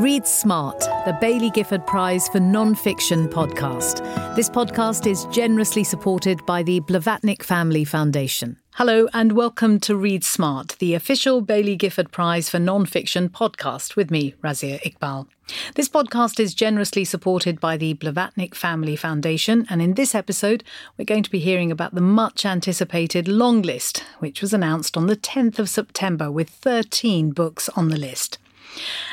Read Smart, the Baillie Gifford Prize for Nonfiction podcast. This podcast is generously supported by the Blavatnik Family Foundation. Hello and welcome to Read Smart, the official Baillie Gifford Prize for Nonfiction podcast with me, Razia Iqbal. This podcast is generously supported by the Blavatnik Family Foundation, and in this episode we're going to be hearing about the much-anticipated long list, which was announced on the 10th of September with 13 books on the list.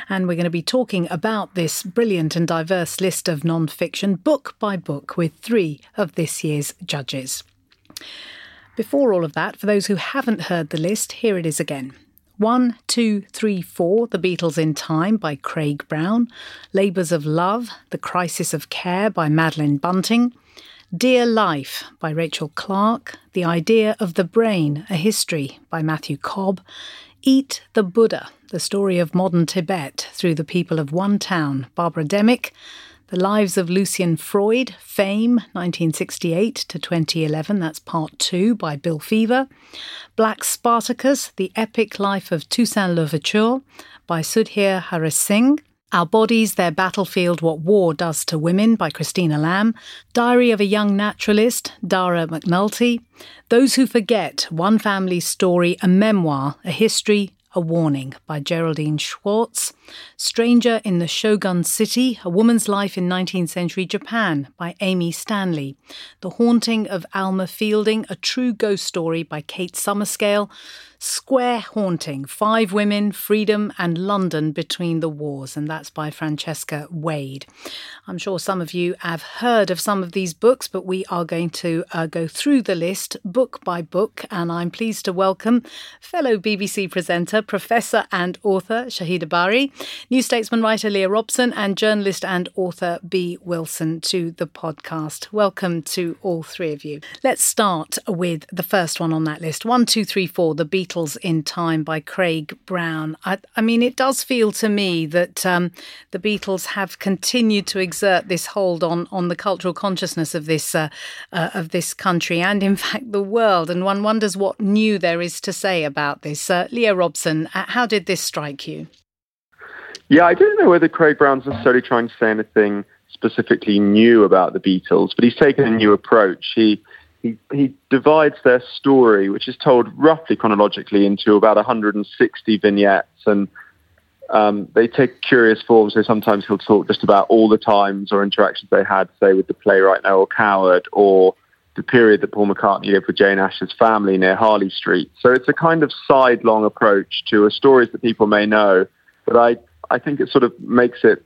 And we're going to be talking about this brilliant and diverse list of non-fiction, book by book, with three of this year's judges. Before all of that, for those who haven't heard the list, here it is again. 1, 2, 3, 4, The Beatles in Time by Craig Brown, Labours of Love, The Crisis of Care by Madeleine Bunting, Dear Life by Rachel Clarke, The Idea of the Brain, A History by Matthew Cobb, Eat the Buddha, The Story of Modern Tibet Through the People of One Town, Barbara Demick, The Lives of Lucian Freud, Fame, 1968 to 2011, that's part 2 by Bill Feaver, Black Spartacus, The Epic Life of Toussaint Louverture by Sudhir Hazareesingh, Our Bodies, Their Battlefield, What War Does to Women by Christina Lamb, Diary of a Young Naturalist, Dara McAnulty, Those Who Forget, One Family's Story, A Memoir, A History, A Warning by Géraldine Schwarz, Stranger in the Shogun City, A Woman's Life in 19th Century Japan by Amy Stanley, The Haunting of Alma Fielding, A True Ghost Story by Kate Summerscale, Square Haunting, 5 Women, Freedom and London Between the Wars, and that's by Francesca Wade. I'm sure some of you have heard of some of these books, but we are going to go through the list book by book, and I'm pleased to welcome fellow BBC presenter, professor and author Shahidha Bari, New Statesman writer Leo Robson and journalist and author Bee Wilson to the podcast. Welcome to all three of you. Let's start with the first one on that list, 1, 2, 3, 4, The Beatles in Time by Craig Brown. I mean, it does feel to me that the Beatles have continued to exert this hold on the cultural consciousness of this country and, in fact, the world. And one wonders what new there is to say about this. Leo Robson, how did this strike you? Yeah, I don't know whether Craig Brown's necessarily trying to say anything specifically new about the Beatles, but he's taken a new approach. He divides their story, which is told roughly chronologically, into about 160 vignettes, and they take curious forms. So sometimes he'll talk just about all the times or interactions they had, say, with the playwright Noel Coward, or the period that Paul McCartney lived with Jane Ash's family near Harley Street. So it's a kind of sidelong approach to a stories that people may know, but I think it sort of makes it,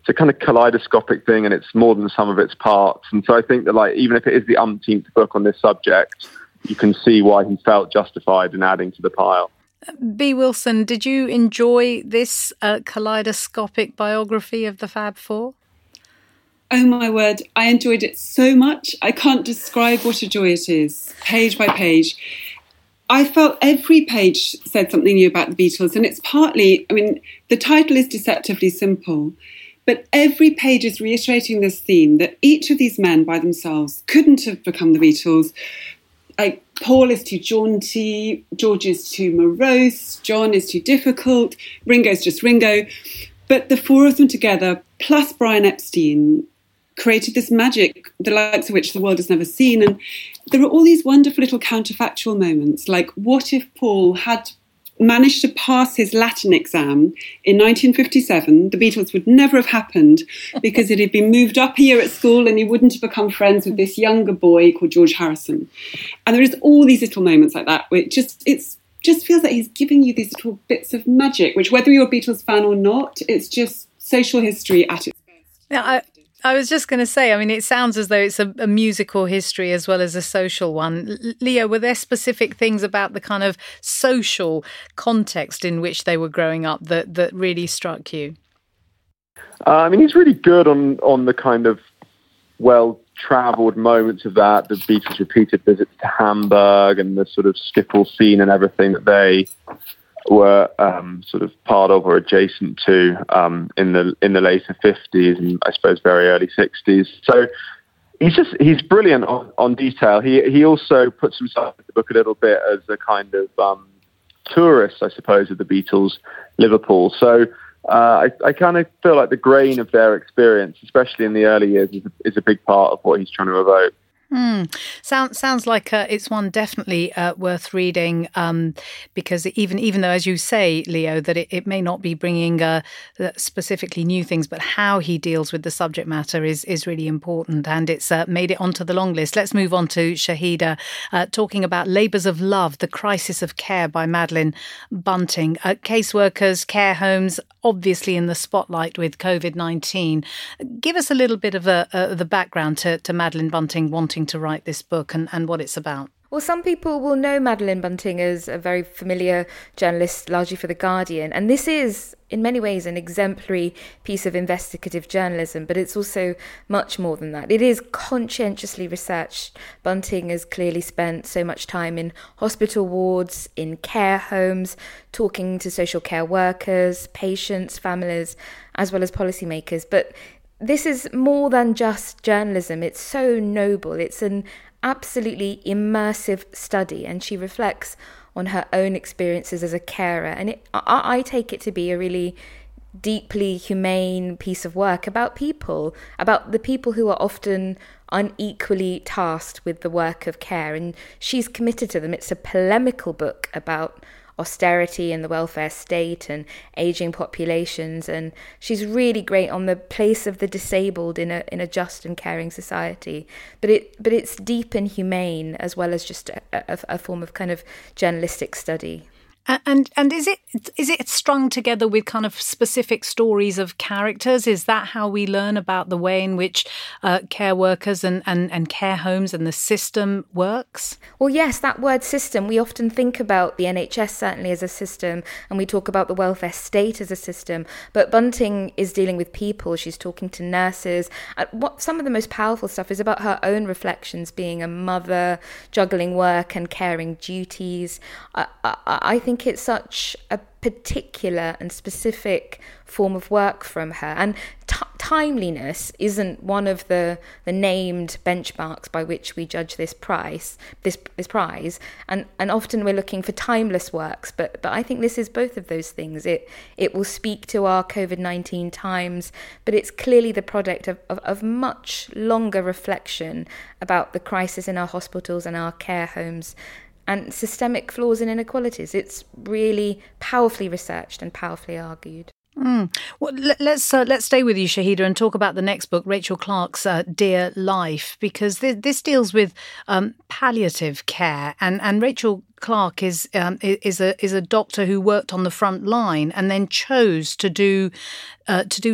it's a kind of kaleidoscopic thing, and it's more than some of its parts. And so I think that, like, even if it is the umpteenth book on this subject, you can see why he felt justified in adding to the pile. Bee Wilson, did you enjoy this kaleidoscopic biography of the Fab Four? Oh, my word. I enjoyed it so much. I can't describe what a joy it is, page by page. I felt every page said something new about the Beatles, and it's partly, I mean, the title is deceptively simple, but every page is reiterating this theme that each of these men by themselves couldn't have become the Beatles. Like, Paul is too jaunty, George is too morose, John is too difficult, Ringo's just Ringo. But the four of them together, plus Brian Epstein, created this magic, the likes of which the world has never seen. And there are all these wonderful little counterfactual moments, like, what if Paul had managed to pass his Latin exam in 1957, the Beatles would never have happened because it had been moved up a year at school and he wouldn't have become friends with this younger boy called George Harrison. And there is all these little moments like that, which just feels like he's giving you these little bits of magic, which, whether you're a Beatles fan or not, it's just social history at its best. Now, I was just going to say, I mean, it sounds as though it's a musical history as well as a social one. Leo, were there specific things about the kind of social context in which they were growing up that really struck you? I mean, he's really good on the kind of well-travelled moments of that, the Beatles' repeated visits to Hamburg and the sort of skiffle scene and everything that they were sort of part of or adjacent to in the later 50s and I suppose very early 60s. So he's brilliant on detail. He also puts himself in the book a little bit as a kind of tourist, I suppose, of the Beatles' Liverpool. So I kind of feel like the grain of their experience, especially in the early years, is a big part of what he's trying to evoke. Sounds like it's one definitely worth reading, because even though, as you say, Leo, that it may not be bringing specifically new things, but how he deals with the subject matter is really important, and it's made it onto the long list. Let's move on to Shahidha, talking about Labours of Love, The Crisis of Care by Madeleine Bunting. Caseworkers, care homes, obviously in the spotlight with COVID-19. Give us a little bit of the background to Madeleine Bunting wanting to write this book and what it's about. Well, some people will know Madeleine Bunting as a very familiar journalist, largely for The Guardian. And this is, in many ways, an exemplary piece of investigative journalism, but it's also much more than that. It is conscientiously researched. Bunting has clearly spent so much time in hospital wards, in care homes, talking to social care workers, patients, families, as well as policymakers. But this is more than just journalism. It's so noble. It's an absolutely immersive study, and she reflects on her own experiences as a carer. And I take it to be a really deeply humane piece of work about people, about the people who are often unequally tasked with the work of care. And she's committed to them. It's a polemical book about austerity and the welfare state and aging populations, and she's really great on the place of the disabled in a just and caring society. But it's deep and humane, as well as just a form of kind of journalistic study. And is it strung together with kind of specific stories of characters? Is that how we learn about the way in which care workers and care homes and the system works? Well, yes, that word system, we often think about the NHS certainly as a system, and we talk about the welfare state as a system. But Bunting is dealing with people. She's talking to nurses. Some of the most powerful stuff is about her own reflections, being a mother, juggling work and caring duties. I think it's such a particular and specific form of work from her, and timeliness isn't one of the named benchmarks by which we judge this prize, and often we're looking for timeless works, but I think this is both of those things. It will speak to our COVID-19 times, but it's clearly the product of much longer reflection about the crisis in our hospitals and our care homes and systemic flaws and inequalities. It's really powerfully researched and powerfully argued. Well, let's stay with you, Shahidha, and talk about the next book, Rachel Clarke's Dear Life, because this deals with palliative care, and Rachel Clarke is a doctor who worked on the front line and then chose to do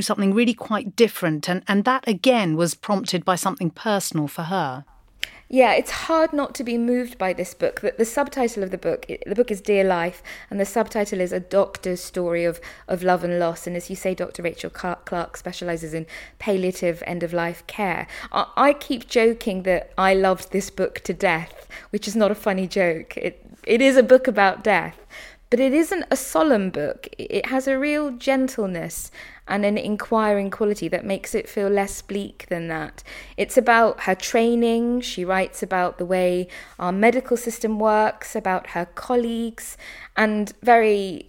something really quite different, and that again was prompted by something personal for her. Yeah, it's hard not to be moved by this book. The subtitle of the book is Dear Life, and the subtitle is A Doctor's Story of Love and Loss. And as you say, Dr. Rachel Clarke specialises in palliative end-of-life care. I keep joking that I loved this book to death, which is not a funny joke. It is a book about death. But it isn't a solemn book. It has a real gentleness and an inquiring quality that makes it feel less bleak than that. It's about her training. She writes about the way our medical system works, about her colleagues, and very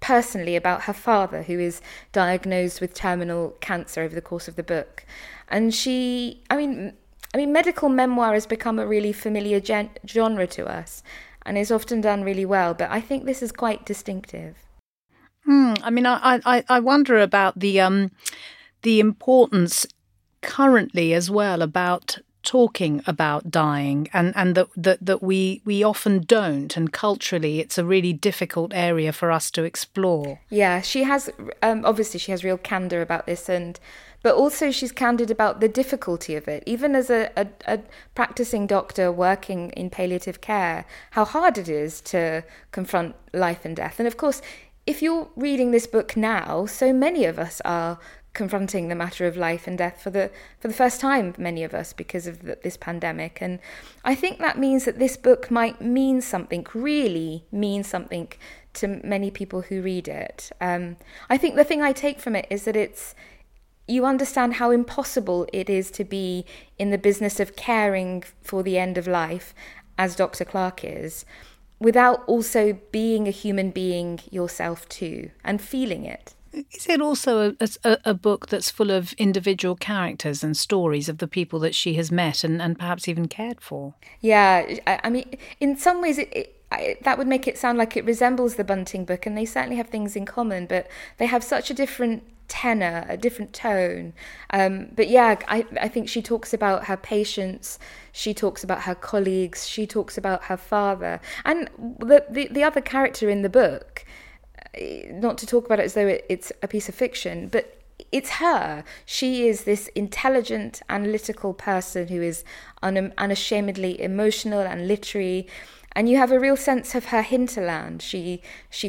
personally about her father, who is diagnosed with terminal cancer over the course of the book. And I mean, medical memoir has become a really familiar genre to us, and it's often done really well, but I think this is quite distinctive. I mean, I wonder about the importance currently as well about talking about dying, and that we often don't, and culturally it's a really difficult area for us to explore. Yeah, she has obviously she has real candour about this, but also she's candid about the difficulty of it, even as a practising doctor working in palliative care, how hard it is to confront life and death. And of course, if you're reading this book now, so many of us are confronting the matter of life and death for the first time, many of us, because of this pandemic. And I think that means that this book might really mean something to many people who read it. I think the thing I take from it is that you understand how impossible it is to be in the business of caring for the end of life, as Dr. Clarke is, without also being a human being yourself too, and feeling it. Is it also a book that's full of individual characters and stories of the people that she has met and perhaps even cared for? Yeah, I mean, in some ways that would make it sound like it resembles the Bunting book, and they certainly have things in common, but they have such a different tenor, a different tone. But yeah, I think she talks about her patients, she talks about her colleagues, she talks about her father, and the other character in the book, not to talk about it as though it's a piece of fiction, but it's her. She is this intelligent, analytical person who is unashamedly emotional and literary. And you have a real sense of her hinterland. She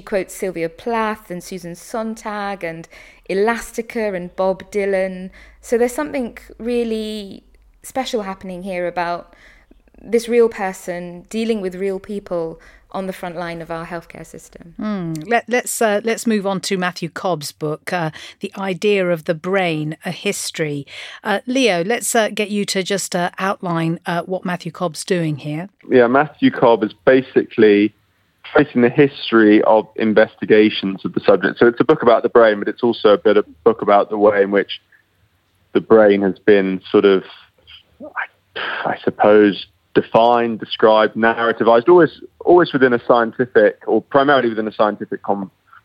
quotes Sylvia Plath and Susan Sontag and Elastica and Bob Dylan. So there's something really special happening here about this real person dealing with real people on the front line of our healthcare system. Let's move on to Matthew Cobb's book, The Idea of the Brain, A History. Leo, let's get you to just outline what Matthew Cobb's doing here. Yeah, Matthew Cobb is basically tracing the history of investigations of the subject. So it's a book about the brain, but it's also a bit of a book about the way in which the brain has been sort of, I suppose, defined, described, narrativized, always within a scientific, or primarily within a scientific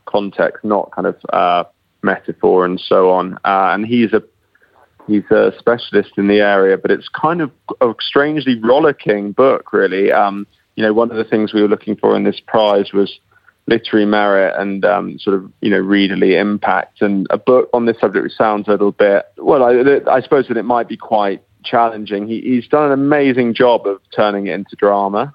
context, not kind of metaphor and so on. And he's a specialist in the area, but it's kind of a strangely rollicking book, really. One of the things we were looking for in this prize was literary merit and sort of, readerly impact. And a book on this subject which sounds a little bit, well, I suppose that it might be quite challenging. He's done an amazing job of turning it into drama.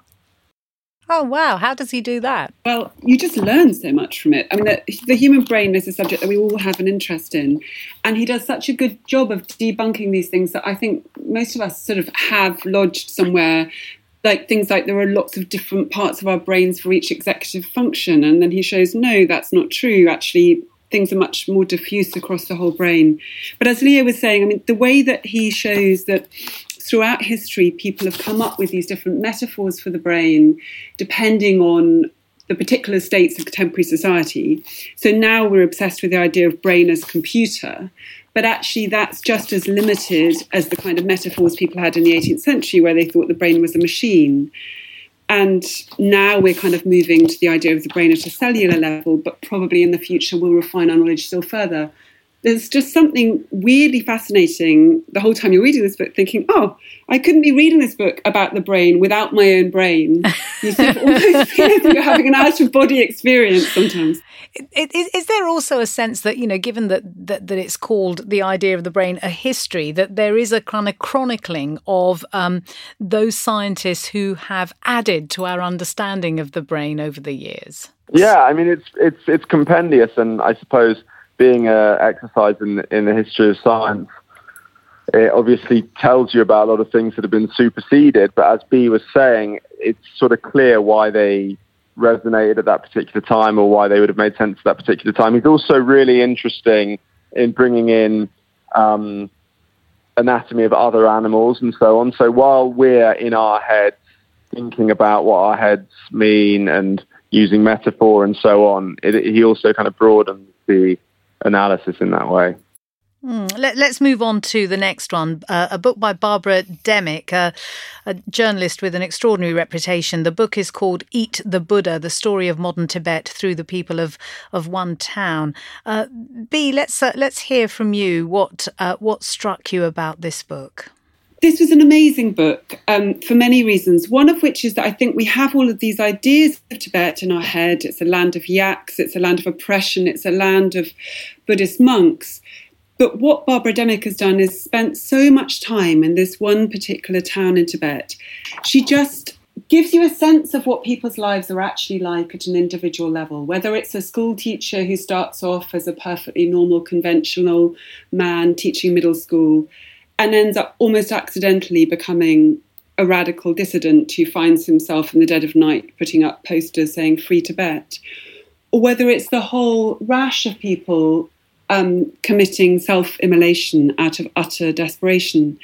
Oh, wow. How does he do that? Well, you just learn so much from it. I mean, the human brain is a subject that we all have an interest in. And he does such a good job of debunking these things that I think most of us sort of have lodged somewhere, like things like there are lots of different parts of our brains for each executive function. And then he shows, no, that's not true. Actually, things are much more diffuse across the whole brain. But as Leo was saying, I mean, the way that he shows that throughout history, people have come up with these different metaphors for the brain, depending on the particular states of contemporary society. So now we're obsessed with the idea of brain as computer, but actually that's just as limited as the kind of metaphors people had in the 18th century, where they thought the brain was a machine. And now we're kind of moving to the idea of the brain at a cellular level, but probably in the future we'll refine our knowledge still further. There's just something weirdly fascinating the whole time you're reading this book, thinking, oh, I couldn't be reading this book about the brain without my own brain. You sort of almost feel that you're having an out-of-body experience sometimes. Is there also a sense that, given that it's called The Idea of the Brain, A History, that there is a kind of chronicling of those scientists who have added to our understanding of the brain over the years? Yeah, I mean, it's compendious, and I suppose being an exercise in the history of science, it obviously tells you about a lot of things that have been superseded. But as Bea was saying, it's sort of clear why they resonated at that particular time, or why they would have made sense at that particular time. He's also really interesting in bringing in anatomy of other animals and so on. So while we're in our heads thinking about what our heads mean and using metaphor and so on, he also kind of broadens the analysis in that way. Let's move on to the next one, a book by Barbara Demick, a journalist with an extraordinary reputation. The book is called Eat the Buddha, The Story of Modern Tibet Through the People of One Town. Bea, let's hear from you what struck you about this book. This was an amazing book for many reasons, one of which is that I think we have all of these ideas of Tibet in our head. It's a land of yaks, it's a land of oppression, it's a land of Buddhist monks. But what Barbara Demick has done is spent so much time in this one particular town in Tibet. She just gives you a sense of what people's lives are actually like at an individual level, whether it's a school teacher who starts off as a perfectly normal, conventional man teaching middle school, and ends up almost accidentally becoming a radical dissident who finds himself in the dead of night putting up posters saying Free Tibet, or whether it's the whole rash of people committing self-immolation out of utter desperation.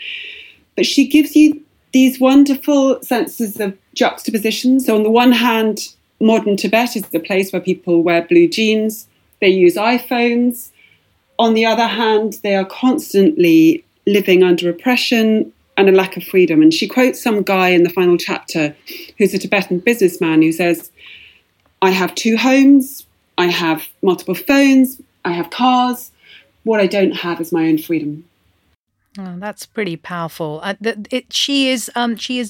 But she gives you these wonderful senses of juxtaposition. So on the one hand, modern Tibet is the place where people wear blue jeans, they use iPhones, On the other hand, they are constantly living under oppression and a lack of freedom. And she quotes some guy in the final chapter who's a Tibetan businessman who says, I have two homes, I have multiple phones, I have cars. What I don't have is my own freedom. Oh, that's pretty powerful. She is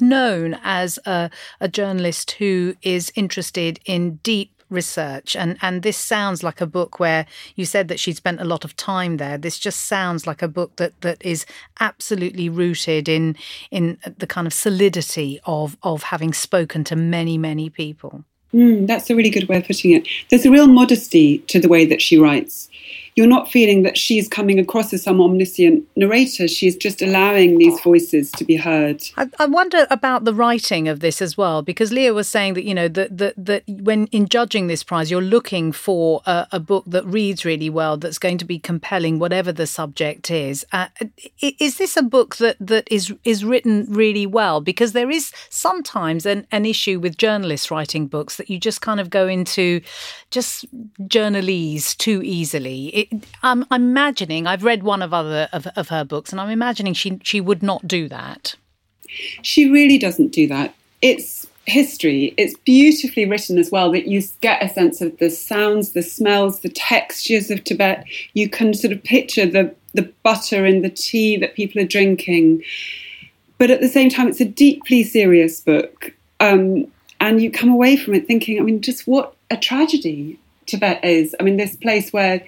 known as a journalist who is interested in deep research. And this sounds like a book where you said that she spent a lot of time there. This just sounds like a book that is absolutely rooted in the kind of solidity of having spoken to many, many people. That's a really good way of putting it. There's a real modesty to the way that she writes. You're not feeling that she's coming across as some omniscient narrator. She's just allowing these voices to be heard. I wonder about the writing of this as well, because Leo was saying that, you know, that when in judging this prize, you're looking for a book that reads really well, that's going to be compelling, whatever the subject is. Is this a book that is written really well? Because there is sometimes an issue with journalists writing books that you just kind of go into just journalese too easily. I'm imagining, I've read one of her books, and I'm imagining she would not do that. She really doesn't do that. It's history. It's beautifully written as well, that you get a sense of the sounds, the smells, the textures of Tibet. You can sort of picture the butter in the tea that people are drinking. But at the same time, it's a deeply serious book. And you come away from it thinking, I mean, just what a tragedy Tibet is. I mean, this place where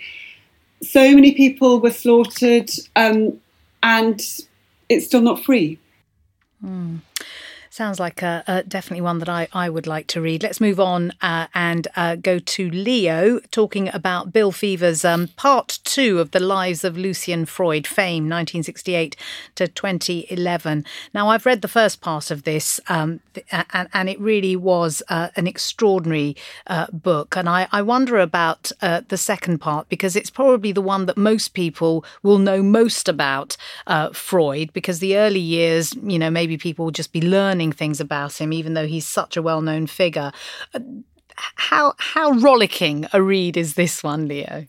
so many people were slaughtered, and it's still not free. Sounds like definitely one that I would like to read. Let's move on and go to Leo, talking about Bill Feaver's part two of The Lives of Lucian Freud, Fame, 1968 to 2011. Now, I've read the first part of this, and it really was an extraordinary book. And I wonder about the second part, because it's probably the one that most people will know most about Freud, because the early years, you know, maybe people will just be learning things about him, even though he's such a well-known figure. How rollicking a read is this one, Leo?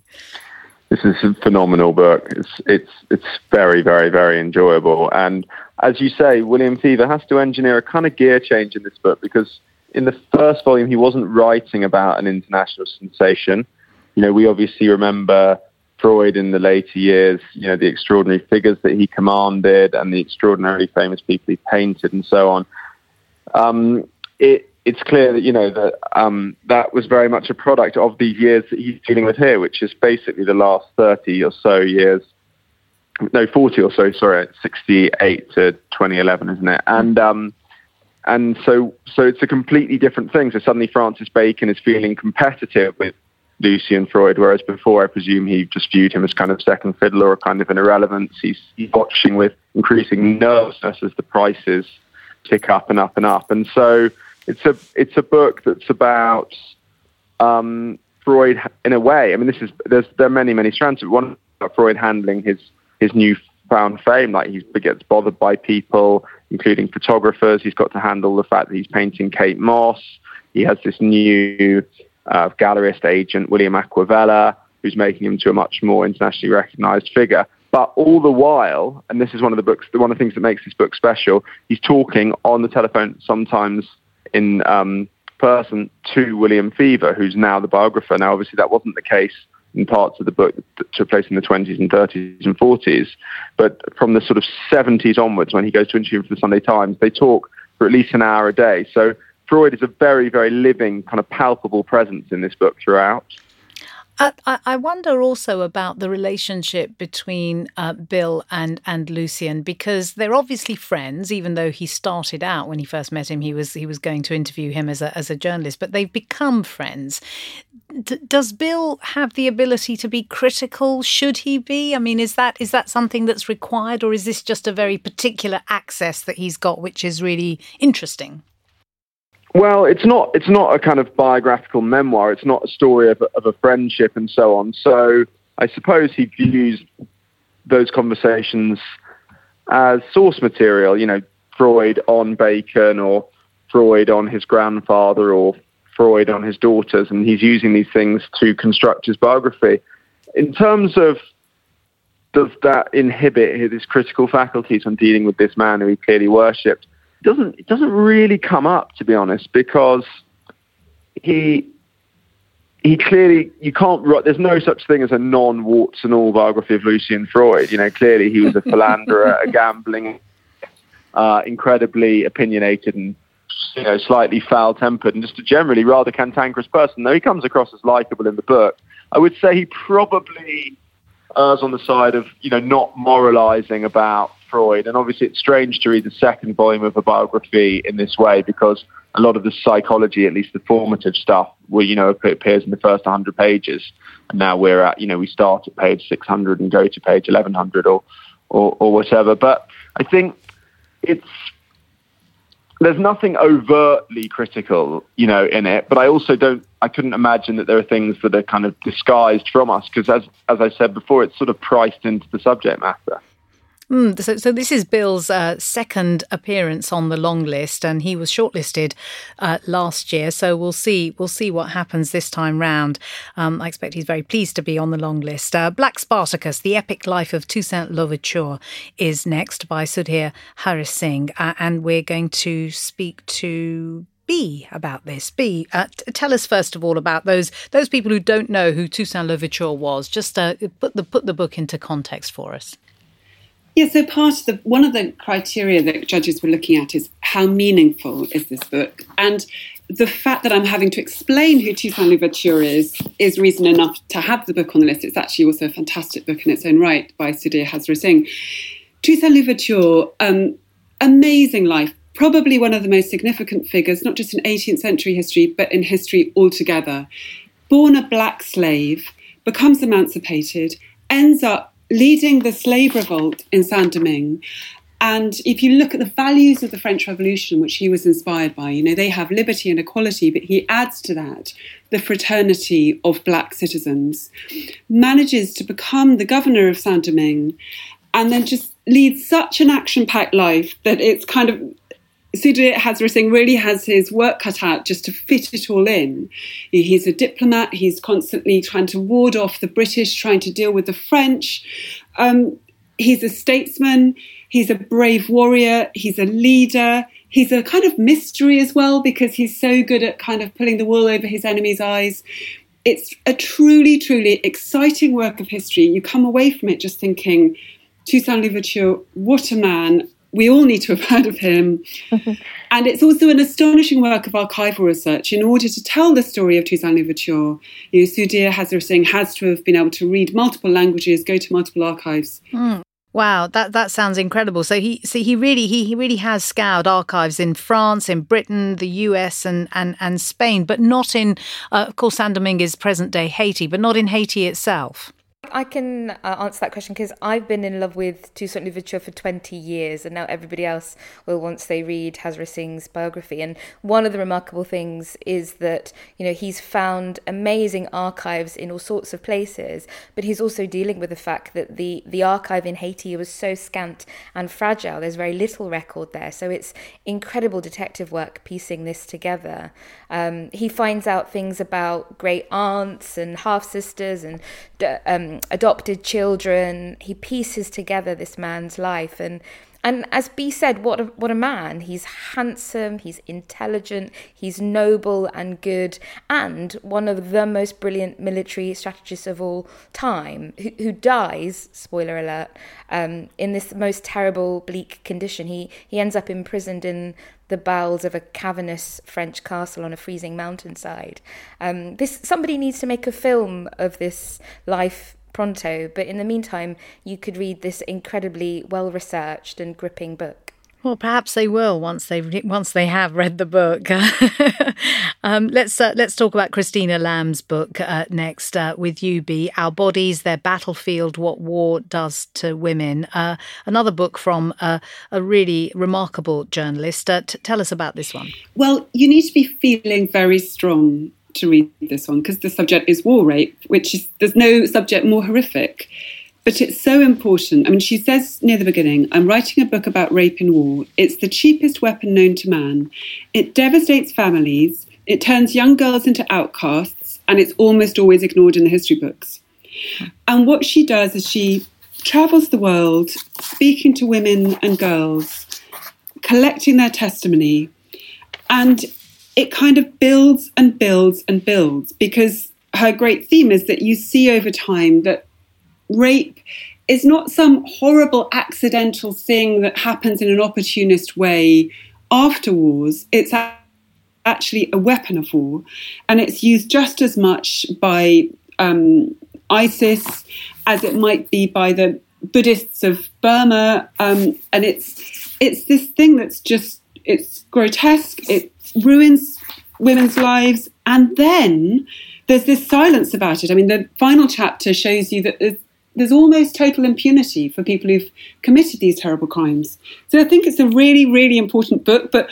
This is a phenomenal book. It's very, very, very enjoyable. And as you say, William Feaver has to engineer a kind of gear change in this book, because in the first volume, he wasn't writing about an international sensation. You know, we obviously remember Freud in the later years, you know, the extraordinary figures that he commanded and the extraordinarily famous people he painted and so on. It's clear that, you know, that was very much a product of the years that he's dealing with here, which is basically the last 40 or so, sorry, 68 to 2011, isn't it? And so it's a completely different thing. So suddenly Francis Bacon is feeling competitive with Lucian Freud, whereas before, I presume he just viewed him as kind of second fiddle or a kind of an irrelevance. He's watching with increasing nervousness as the prices tick up and up and up. And so it's a book that's about Freud in a way. I mean, there are many, many strands. One about Freud handling his newfound fame, like he gets bothered by people, including photographers. He's got to handle the fact that he's painting Kate Moss. He has this new gallerist agent William Acquavella, who's making him into a much more internationally recognised figure. But all the while, and this is one of the things that makes this book special, he's talking on the telephone, sometimes in person, to William Feaver, who's now the biographer. Now, obviously, that wasn't the case in parts of the book that took place in the 20s and 30s and 40s. But from the sort of 70s onwards, when he goes to interview for the Sunday Times, they talk for at least an hour a day. So Freud is a very, very living, kind of palpable presence in this book throughout. I wonder also about the relationship between Bill and Lucian, because they're obviously friends, even though he started out when he first met him, he was going to interview him as a journalist, but they've become friends. Does Bill have the ability to be critical? Should he be? I mean, is that something that's required, or is this just a very particular access that he's got, which is really interesting? Well, it's not a kind of biographical memoir. It's not a story of a friendship and so on. So I suppose he views those conversations as source material, you know, Freud on Bacon, or Freud on his grandfather, or Freud on his daughters. And he's using these things to construct his biography. In terms of does that inhibit his critical faculties from dealing with this man who he clearly worshipped? It doesn't really come up, to be honest, because he clearly, you can't write, there's no such thing as a non-warts and all biography of Lucian Freud. You know, clearly he was a philanderer, a gambling, incredibly opinionated and, you know, slightly foul-tempered and just a generally rather cantankerous person, though he comes across as likeable in the book. I would say he probably errs on the side of, you know, not moralizing about Freud. And obviously it's strange to read the second volume of a biography in this way, because a lot of the psychology, at least the formative stuff, well, you know, appears in the first 100 pages. And now we're at, you know, we start at page 600 and go to page 1100 or whatever. But I think there's nothing overtly critical, you know, in it. But I also couldn't imagine that there are things that are kind of disguised from us, because as I said before, it's sort of priced into the subject matter. So this is Bill's second appearance on the long list, and he was shortlisted last year. So we'll see what happens this time round. I expect he's very pleased to be on the long list. Black Spartacus: The Epic Life of Toussaint Louverture is next, by Sudhir Hazareesingh, and we're going to speak to Bee about this. Bee, tell us first of all about those people who don't know who Toussaint Louverture was. Just put the book into context for us. Yeah, so one of the criteria that judges were looking at is how meaningful is this book, and the fact that I'm having to explain who Toussaint Louverture is reason enough to have the book on the list. It's actually also a fantastic book in its own right by Sudhir Hazareesingh. Toussaint Louverture, amazing life, probably one of the most significant figures, not just in 18th century history, but in history altogether. Born a black slave, becomes emancipated, ends up leading the slave revolt in Saint-Domingue. And if you look at the values of the French Revolution, which he was inspired by, you know, they have liberty and equality, but he adds to that the fraternity of black citizens, manages to become the governor of Saint-Domingue, and then just leads such an action-packed life that it's kind of, Sudhir Hazareesingh really has his work cut out just to fit it all in. He's a diplomat. He's constantly trying to ward off the British, trying to deal with the French. He's a statesman. He's a brave warrior. He's a leader. He's a kind of mystery as well, because he's so good at kind of pulling the wool over his enemies' eyes. It's a truly, truly exciting work of history. You come away from it just thinking, Toussaint Louverture, what a man. We all need to have heard of him. And it's also an astonishing work of archival research. In order to tell the story of Toussaint Louverture, you know, Sudhir Hazareesingh has to have been able to read multiple languages, go to multiple archives. Mm. Wow, that sounds incredible. So he really has scoured archives in France, in Britain, the US, and Spain, but not in, of course, Saint-Domingue is present-day Haiti, but not in Haiti itself. I can answer that question, because I've been in love with Toussaint Louverture for 20 years, and now everybody else will once they read Hazareesingh's biography. And one of the remarkable things is that, you know, he's found amazing archives in all sorts of places, but he's also dealing with the fact that the archive in Haiti was so scant and fragile. There's very little record there. So it's incredible detective work piecing this together. He finds out things about great aunts and half-sisters and adopted children. He pieces together this man's life, and as Bee said, what a man. He's handsome, he's intelligent, he's noble and good, and one of the most brilliant military strategists of all time, who dies, spoiler alert, in this most terrible, bleak condition. He ends up imprisoned in the bowels of a cavernous French castle on a freezing mountainside. Somebody needs to make a film of this life pronto, but in the meantime, you could read this incredibly well-researched and gripping book. Well, perhaps they will once they have read the book. Let's talk about Christina Lamb's book next with you, Bee. Our Bodies, Their Battlefield: What War Does to Women. Another book from a really remarkable journalist. Tell us about this one. Well, you need to be feeling very strong to read this one, because the subject is war rape, which is, there's no subject more horrific. But it's so important. I mean, she says near the beginning, I'm writing a book about rape in war. It's the cheapest weapon known to man. It devastates families. It turns young girls into outcasts. And it's almost always ignored in the history books. And what she does is she travels the world, speaking to women and girls, collecting their testimony. And it kind of builds and builds and builds, because her great theme is that you see over time that rape is not some horrible accidental thing that happens in an opportunist way after wars. It's actually a weapon of war, and it's used just as much by ISIS as it might be by the Buddhists of Burma, and it's this thing that's just, it's grotesque, it ruins women's lives, and then there's this silence about it. I mean, the final chapter shows you that there's almost total impunity for people who've committed these terrible crimes. So I think it's a really, really important book, but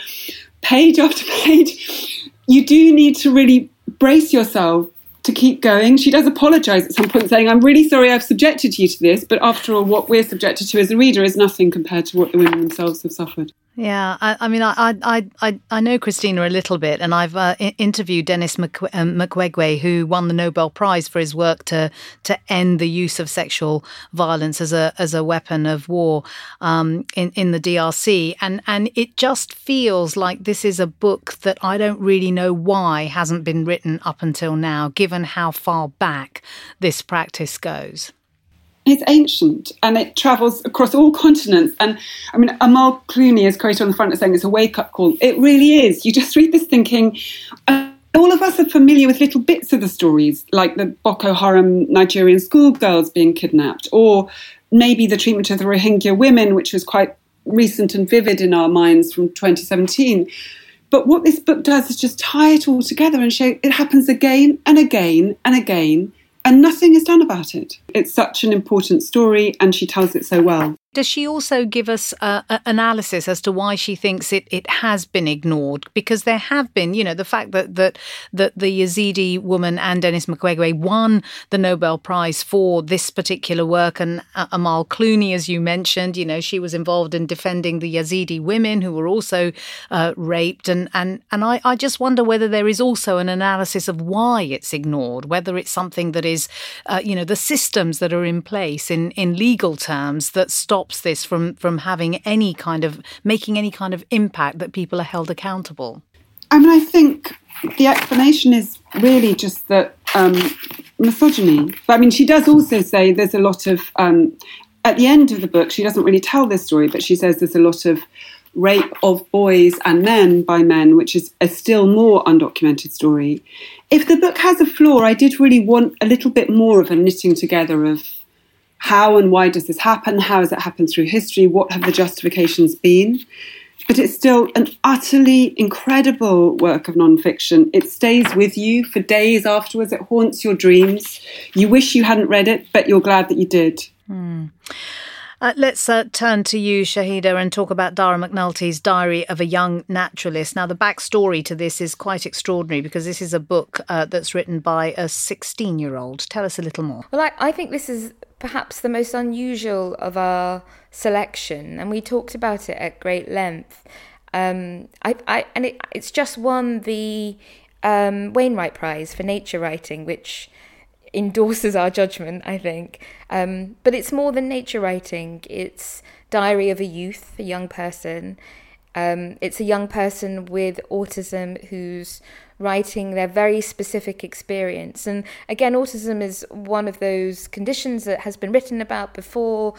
page after page, you do need to really brace yourself to keep going. She does apologise at some point, saying, I'm really sorry I've subjected you to this, but after all, what we're subjected to as a reader is nothing compared to what the women themselves have suffered. Yeah, I mean, I know Christina a little bit, and I've interviewed Denis Mukwege, who won the Nobel Prize for his work to end the use of sexual violence as a weapon of war in the DRC, and it just feels like this is a book that I don't really know why hasn't been written up until now, given how far back this practice goes. It's ancient, and it travels across all continents. And I mean, Amal Clooney is quoted on the front as saying it's a wake-up call. It really is. You just read this thinking, all of us are familiar with little bits of the stories, like the Boko Haram Nigerian schoolgirls being kidnapped, or maybe the treatment of the Rohingya women, which was quite recent and vivid in our minds from 2017. But what this book does is just tie it all together and show it happens again and again and again. And nothing is done about it. It's such an important story, and she tells it so well. Does she also give us analysis as to why she thinks it has been ignored? Because there have been, you know, the fact that the Yazidi woman and Denis Mukwege won the Nobel Prize for this particular work, and Amal Clooney, as you mentioned, you know, she was involved in defending the Yazidi women who were also raped. And I just wonder whether there is also an analysis of why it's ignored, whether it's something that is, you know, the systems that are in place in legal terms that stops this from having any kind of, making any kind of impact, that people are held accountable. I mean, I think the explanation is really just that misogyny. But I mean, she does also say there's a lot of, at the end of the book, she doesn't really tell this story, but she says there's a lot of rape of boys and men by men, which is a still more undocumented story. If the book has a flaw, I did really want a little bit more of a knitting together of how and why does this happen? How has it happened through history? What have the justifications been? But it's still an utterly incredible work of nonfiction. It stays with you for days afterwards. It haunts your dreams. You wish you hadn't read it, but you're glad that you did. Mm. Let's turn to you, Shahidha, and talk about Dara McAnulty's Diary of a Young Naturalist. Now, the backstory to this is quite extraordinary, because this is a book that's written by a 16-year-old. Tell us a little more. Well, I think this is perhaps the most unusual of our selection, and we talked about it at great length. It's just won the Wainwright Prize for nature writing, which endorses our judgment, I think. But it's more than nature writing. It's diary of a youth, a young person. It's a young person with autism who's writing their very specific experience. And again, autism is one of those conditions that has been written about before.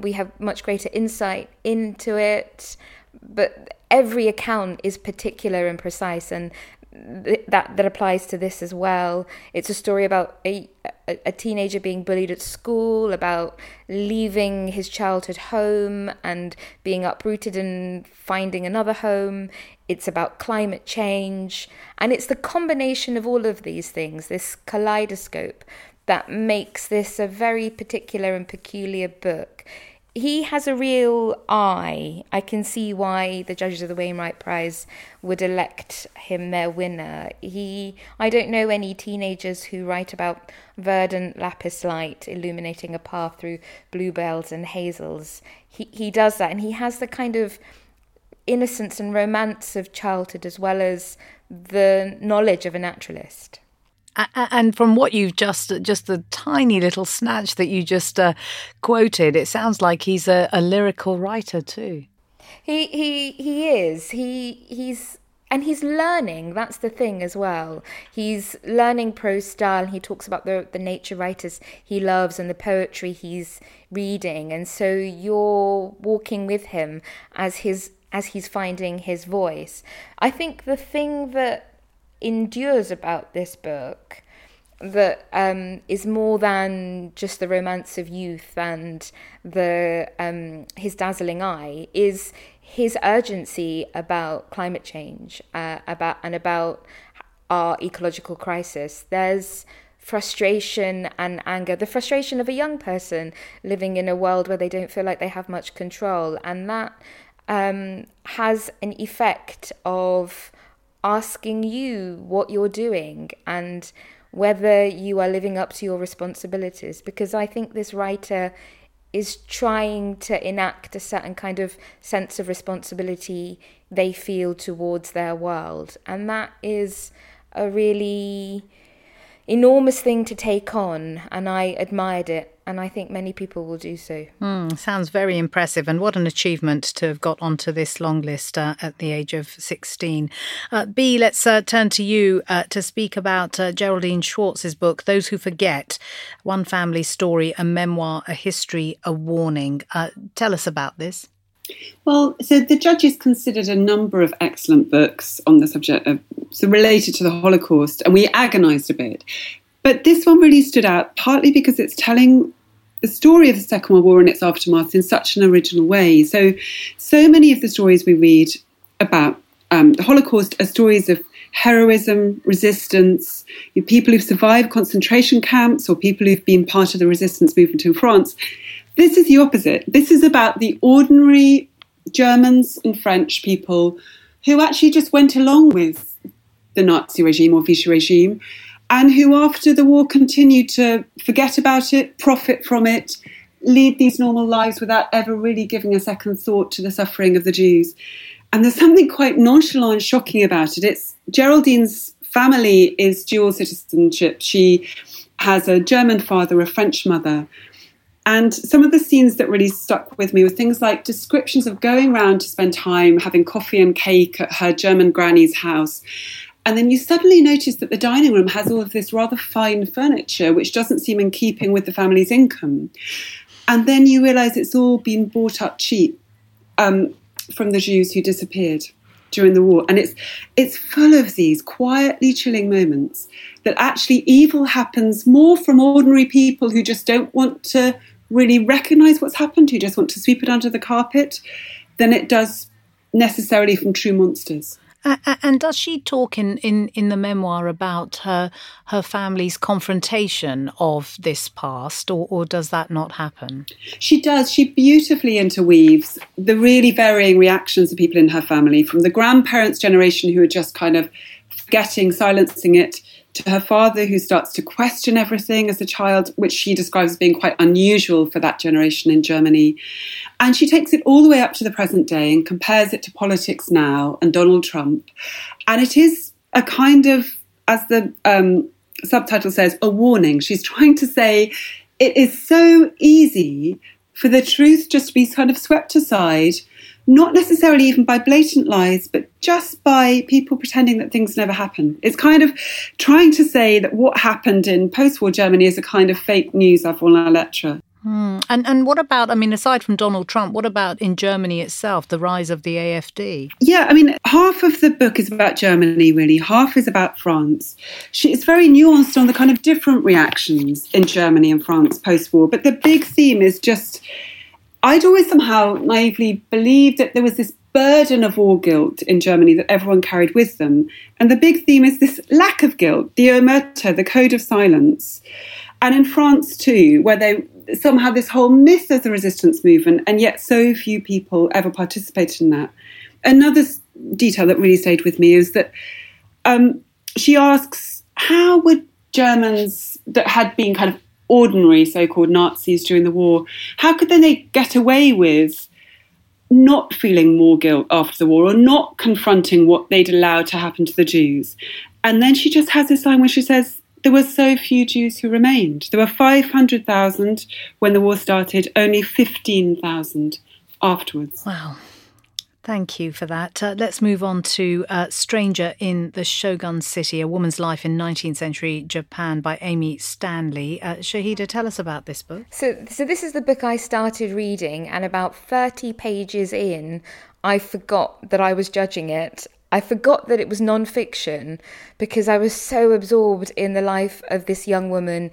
We have much greater insight into it. But every account is particular and precise, and that applies to this as well. It's a story about a teenager being bullied at school, about leaving his childhood home and being uprooted and finding another home. It's about climate change. And it's the combination of all of these things, this kaleidoscope, that makes this a very particular and peculiar book. He has a real eye. I can see why the judges of the Wainwright Prize would elect him their winner. I don't know any teenagers who write about verdant lapis light illuminating a path through bluebells and hazels. He does that, and he has the kind of innocence and romance of childhood as well as the knowledge of a naturalist. And from what you've just the tiny little snatch that you just quoted, it sounds like he's a lyrical writer too. He is. He's and he's learning. That's the thing as well. He's learning prose style. He talks about the nature writers he loves and the poetry he's reading, and so you're walking with him as he's finding his voice. I think the thing that endures about this book that is more than just the romance of youth and the his dazzling eye is his urgency about climate change, about our ecological crisis. There's frustration and anger, the frustration of a young person living in a world where they don't feel like they have much control, and that has an effect of asking you what you're doing and whether you are living up to your responsibilities, because I think this writer is trying to enact a certain kind of sense of responsibility they feel towards their world, and that is a really enormous thing to take on, and I admired it, and I think many people will do so. Sounds very impressive, and what an achievement to have got onto this long list at the age of 16. Bee, let's turn to you to speak about Geraldine Schwarz's book, Those Who Forget, One Family Story, a Memoir, a History, a Warning. Tell us about this. Well, so the judges considered a number of excellent books on the subject of, so related to the Holocaust, and we agonised a bit. But this one really stood out, partly because it's telling the story of the Second World War and its aftermath in such an original way. So many of the stories we read about the Holocaust are stories of heroism, resistance, people who've survived concentration camps or people who've been part of the resistance movement in France. This is the opposite. This is about the ordinary Germans and French people who actually just went along with the Nazi regime or Vichy regime, and who after the war continued to forget about it, profit from it, lead these normal lives without ever really giving a second thought to the suffering of the Jews. And there's something quite nonchalant and shocking about it. It's Geraldine's family is dual citizenship. She has a German father, a French mother. And some of the scenes that really stuck with me were things like descriptions of going round to spend time having coffee and cake at her German granny's house. And then you suddenly notice that the dining room has all of this rather fine furniture, which doesn't seem in keeping with the family's income. And then you realise it's all been bought up cheap from the Jews who disappeared during the war. And it's full of these quietly chilling moments that actually evil happens more from ordinary people who just don't want to really recognise what's happened, who just want to sweep it under the carpet, than it does necessarily from true monsters. And does she talk in the memoir about her family's confrontation of this past, or does that not happen? She does. She beautifully interweaves the really varying reactions of people in her family, from the grandparents' generation who are just kind of forgetting, silencing it, to her father who starts to question everything as a child, which she describes as being quite unusual for that generation in Germany. And she takes it all the way up to the present day and compares it to politics now and Donald Trump. And it is a kind of, as the subtitle says, a warning. She's trying to say it is so easy for the truth just to be kind of swept aside, not necessarily even by blatant lies, but just by people pretending that things never happen. It's kind of trying to say that what happened in post-war Germany is a kind of fake news avant la lettre. And what about, I mean, aside from Donald Trump, what about in Germany itself, the rise of the AfD? Yeah, I mean, half of the book is about Germany, really. Half is about France. It's very nuanced on the kind of different reactions in Germany and France post-war. But the big theme is just... I'd always somehow naively believed that there was this burden of war guilt in Germany that everyone carried with them. And the big theme is this lack of guilt, the omerta, the code of silence. And in France too, where they somehow this whole myth of the resistance movement, and yet so few people ever participated in that. Another detail that really stayed with me is that she asks, how would Germans that had been kind of ordinary so-called Nazis during the war, how could then they get away with not feeling more guilt after the war or not confronting what they'd allowed to happen to the Jews? And then she just has this line where she says, there were so few Jews who remained. There were 500,000 when the war started, only 15,000 afterwards. Wow. Thank you for that. Let's move on to Stranger in the Shogun City, A Woman's Life in 19th Century Japan by Amy Stanley. Shahidha, tell us about this book. So this is the book I started reading, and about 30 pages in, I forgot that I was judging it. I forgot that it was non-fiction because I was so absorbed in the life of this young woman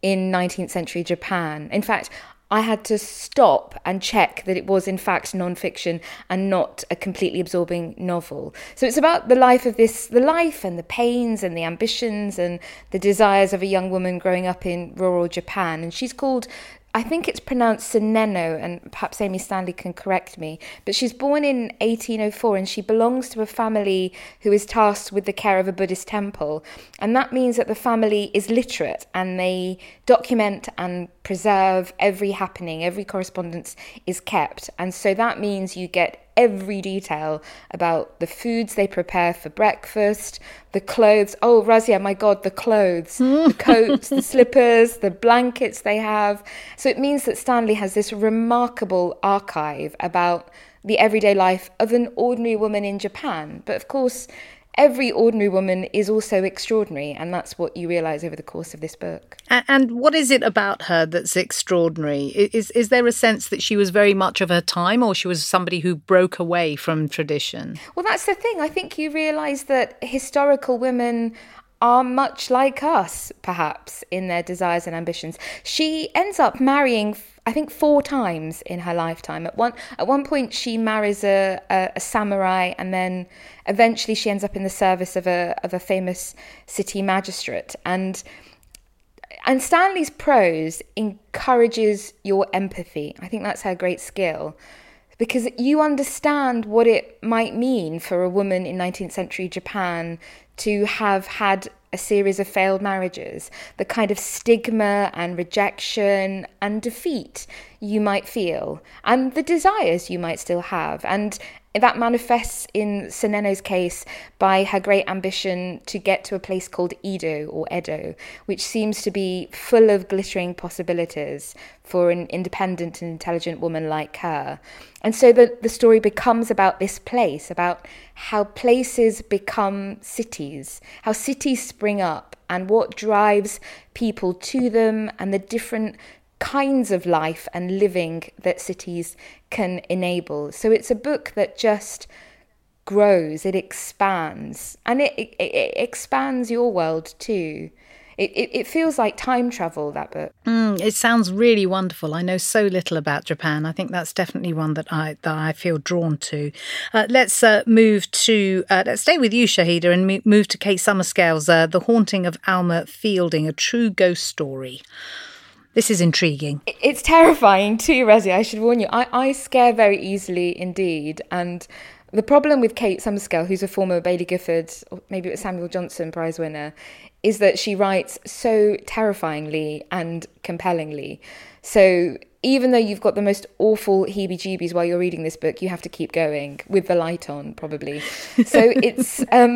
in 19th century Japan. In fact, I had to stop and check that it was in fact non-fiction and not a completely absorbing novel. So it's about the life of the life and the pains and the ambitions and the desires of a young woman growing up in rural Japan. And she's called, I think it's pronounced Suneno, and perhaps Amy Stanley can correct me, but she's born in 1804 and she belongs to a family who is tasked with the care of a Buddhist temple. And that means that the family is literate and they document and preserve every happening, every correspondence is kept. And so that means you get every detail about the foods they prepare for breakfast, the clothes. Oh, Razia, my God, the clothes, the coats, the slippers, the blankets they have. So it means that Stanley has this remarkable archive about the everyday life of an ordinary woman in Japan. But of course, every ordinary woman is also extraordinary, and that's what you realise over the course of this book. And what is it about her that's extraordinary? Is there a sense that she was very much of her time, or she was somebody who broke away from tradition? Well, that's the thing. I think you realise that historical women are much like us, perhaps, in their desires and ambitions. She ends up marrying, I think, 4 times in her lifetime. At one point, she marries a samurai, and then eventually she ends up in the service of a famous city magistrate. And Stanley's prose encourages your empathy. I think that's her great skill, because you understand what it might mean for a woman in 19th century Japan to have had a series of failed marriages, the kind of stigma and rejection and defeat you might feel, and the desires you might still have. And that manifests in Suneno's case by her great ambition to get to a place called Edo, which seems to be full of glittering possibilities for an independent and intelligent woman like her. And so the story becomes about this place, about how places become cities, how cities spring up, and what drives people to them, and the different kinds of life and living that cities can enable. So it's a book that just grows, it expands, and it expands your world too. It feels like time travel, that book. It sounds really wonderful. I know so little about Japan. I think that's definitely one that I feel drawn to. Let's stay with you, Shahidha, and move to Kate Summerscale's The Haunting of Alma Fielding, A True Ghost Story. This is intriguing. It's terrifying too, Razia. I should warn you. I scare very easily indeed. And the problem with Kate Summerscale, who's a former Baillie Gifford, or maybe it was Samuel Johnson Prize winner, is that she writes so terrifyingly and compellingly. So even though you've got the most awful heebie-jeebies while you're reading this book, you have to keep going with the light on, probably. So it's a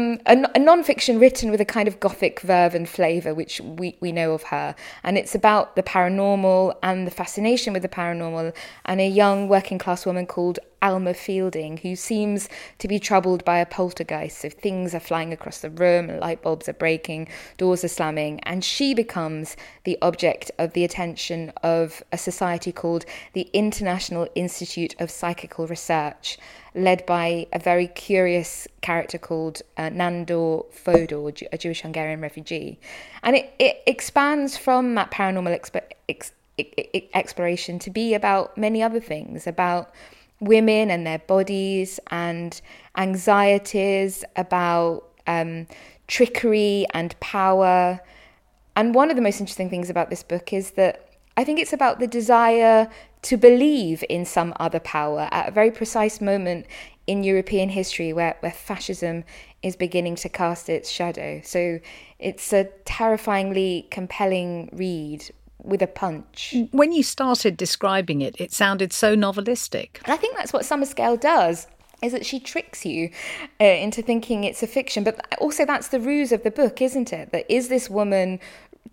non-fiction written with a kind of gothic verve and flavour, which we know of her. And it's about the paranormal and the fascination with the paranormal and a young working-class woman called Alma Fielding, who seems to be troubled by a poltergeist. So things are flying across the room, light bulbs are breaking, doors are slamming, and she becomes the object of the attention of a society called the International Institute of Psychical Research, led by a very curious character called Nandor Fodor, a Jewish-Hungarian refugee. And it expands from that paranormal exploration to be about many other things, about women and their bodies and anxieties, about trickery and power. And one of the most interesting things about this book is that I think it's about the desire to believe in some other power at a very precise moment in European history where fascism is beginning to cast its shadow. So it's a terrifyingly compelling read with a punch. When you started describing it, it sounded so novelistic. And I think that's what Summerscale does. is that she tricks you into thinking it's a fiction. But also that's the ruse of the book, isn't it? That is this woman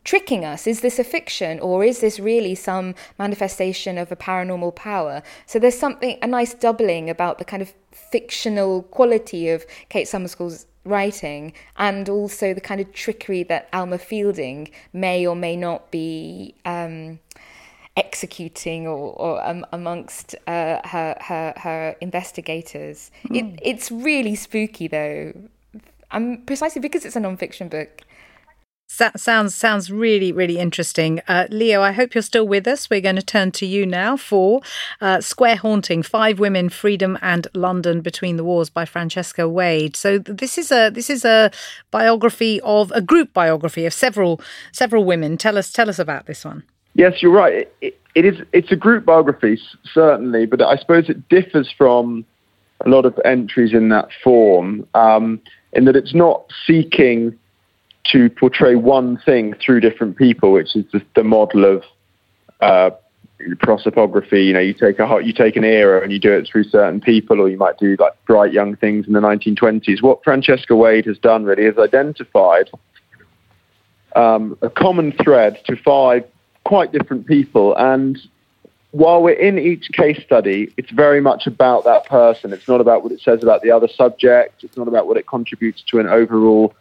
tricking us? Is this a fiction, or is this really some manifestation of a paranormal power? So there's something, a nice doubling about the kind of fictional quality of Kate Summerscale's writing, and also the kind of trickery that Alma Fielding may or may not be executing or amongst her investigators. It's really spooky, though, precisely because it's a non-fiction book. That sounds really, really interesting. Leo, I hope you're still with us. We're going to turn to you now for Square Haunting, Five Women, Freedom and London Between the Wars by Francesca Wade. So this is a biography of, a group biography of several women. Tell us about this one. Yes, you're right. It's a group biography, certainly, but I suppose it differs from a lot of entries in that form, in that it's not seeking to portray one thing through different people, which is the model of prosopography. You know, you take an era and you do it through certain people, or you might do like bright young things in the 1920s. What Francesca Wade has done really is identified a common thread to five quite different people, and while we're in each case study, it's very much about that person. It's not about what it says about the other subject. It's not about what it contributes to an overall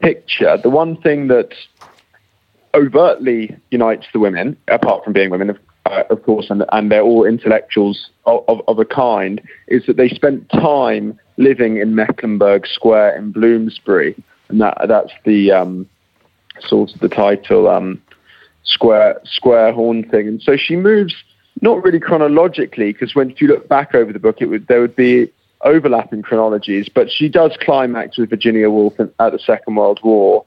picture. The one thing that overtly unites the women, apart from being women, of course, and they're all intellectuals of a kind, is that they spent time living in Mecklenburg Square in Bloomsbury, and that's the sort of the title, Square Haunting. And so she moves not really chronologically, because when you look back over the book, there would be overlapping chronologies, but she does climax with Virginia Woolf at the Second World War,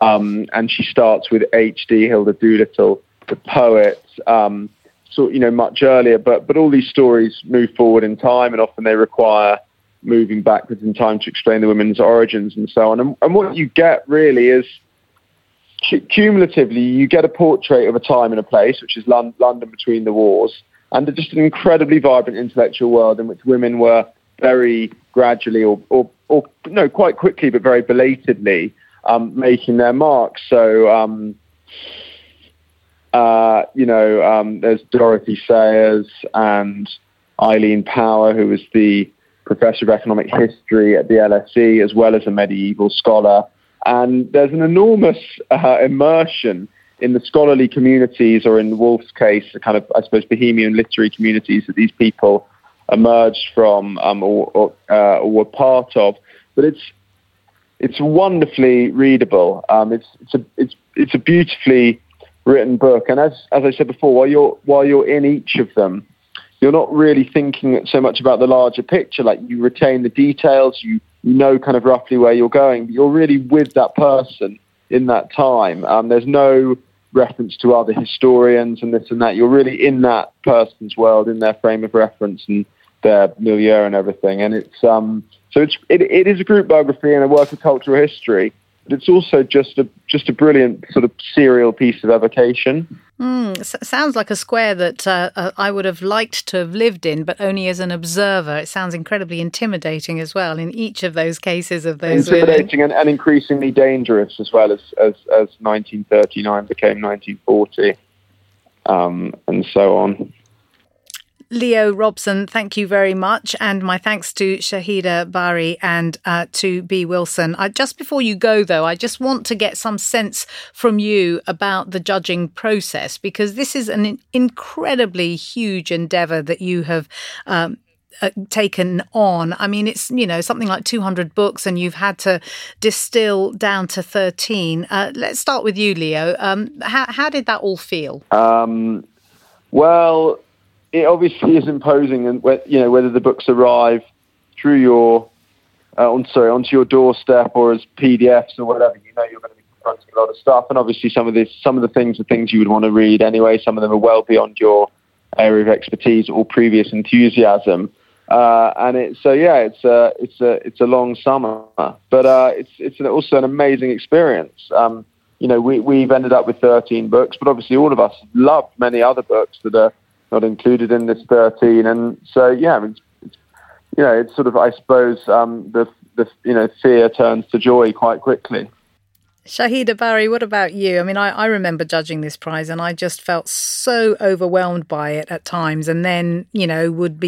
and she starts with H.D. Hilda Doolittle, the poet, much earlier. But all these stories move forward in time, and often they require moving backwards in time to explain the women's origins and so on. And what you get really is, cumulatively, you get a portrait of a time and a place, which is London between the wars, and just an incredibly vibrant intellectual world in which women were very gradually or quite quickly, but very belatedly making their mark. So, there's Dorothy Sayers and Eileen Power, who was the professor of economic history at the LSE, as well as a medieval scholar. And there's an enormous immersion in the scholarly communities, or in Woolf's case, the kind of, I suppose, bohemian literary communities that these people emerged from or were part of. But it's wonderfully readable. It's a beautifully written book. And as I said before, while you're in each of them, you're not really thinking so much about the larger picture. Like, you retain the details, you know kind of roughly where you're going, but you're really with that person in that time. There's no reference to other historians and this and that. You're really in that person's world, in their frame of reference and their milieu and everything. And it's it is a group biography and a work of cultural history, but it's also just a brilliant sort of serial piece of evocation. Sounds like a square that I would have liked to have lived in, but only as an observer. It sounds incredibly intimidating as well, in each of those cases of those women. Intimidating and increasingly dangerous as well, as 1939 became 1940, and so on. Leo Robson, thank you very much. And my thanks to Shahidha Bari and to Bee Wilson. Just before you go, though, I just want to get some sense from you about the judging process, because this is an incredibly huge endeavour that you have taken on. I mean, it's, something like 200 books, and you've had to distill down to 13. Let's start with you, Leo. How did that all feel? Well, it obviously is imposing, and whether the books arrive through your onto your doorstep or as PDFs or whatever, you're going to be confronting a lot of stuff. And obviously, some of the things are things you would want to read anyway. Some of them are well beyond your area of expertise or previous enthusiasm. It's a long summer, but it's also an amazing experience. We've ended up with 13 books, but obviously, all of us loved many other books that are not included in this 13, and so it's you know, it's sort of, I suppose, the fear turns to joy quite quickly. Shahidha Bari, what about you? I mean, I remember judging this prize and I just felt so overwhelmed by it at times, and then, you know, would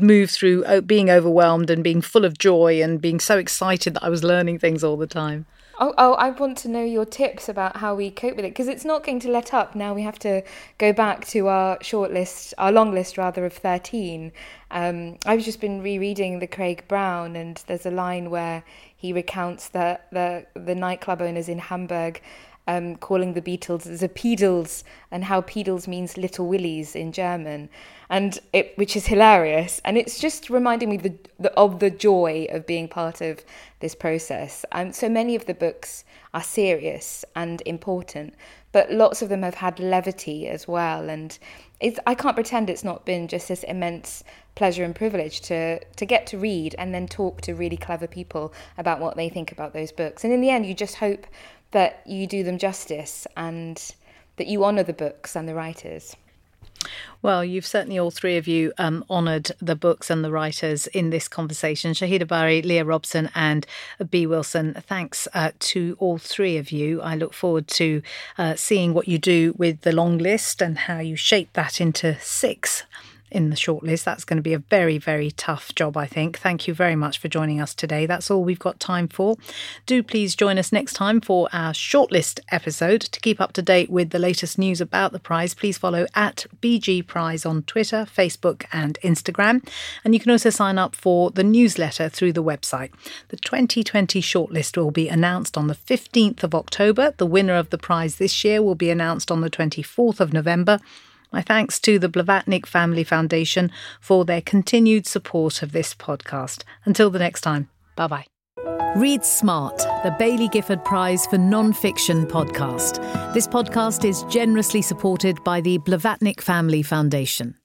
move through being overwhelmed and being full of joy and being so excited that I was learning things all the time. Oh, I want to know your tips about how we cope with it, because it's not going to let up. Now we have to go back to our long list of 13. I've just been rereading the Craig Brown, and there's a line where he recounts that the nightclub owners in Hamburg calling the Beatles the Pedals, and how Pedals means little willies in German, which is hilarious. And it's just reminding me of the joy of being part of this process. So many of the books are serious and important, but lots of them have had levity as well. And I can't pretend it's not been just this immense pleasure and privilege to get to read and then talk to really clever people about what they think about those books. And in the end, you just hope that you do them justice and that you honour the books and the writers. Well, you've certainly, all three of you, honoured the books and the writers in this conversation. Shahidha Bari, Leo Robson and Bee Wilson, thanks to all three of you. I look forward to seeing what you do with the long list and how you shape that into 6 in the shortlist. That's going to be a very, very tough job, I think. Thank you very much for joining us today. That's all we've got time for. Do please join us next time for our shortlist episode. To keep up to date with the latest news about the prize, please follow @BG Prize on Twitter, Facebook and Instagram. And you can also sign up for the newsletter through the website. The 2020 shortlist will be announced on the 15th of October. The winner of the prize this year will be announced on the 24th of November. My thanks to the Blavatnik Family Foundation for their continued support of this podcast. Until the next time, bye-bye. Read Smart, the Baillie Gifford Prize for Nonfiction podcast. This podcast is generously supported by the Blavatnik Family Foundation.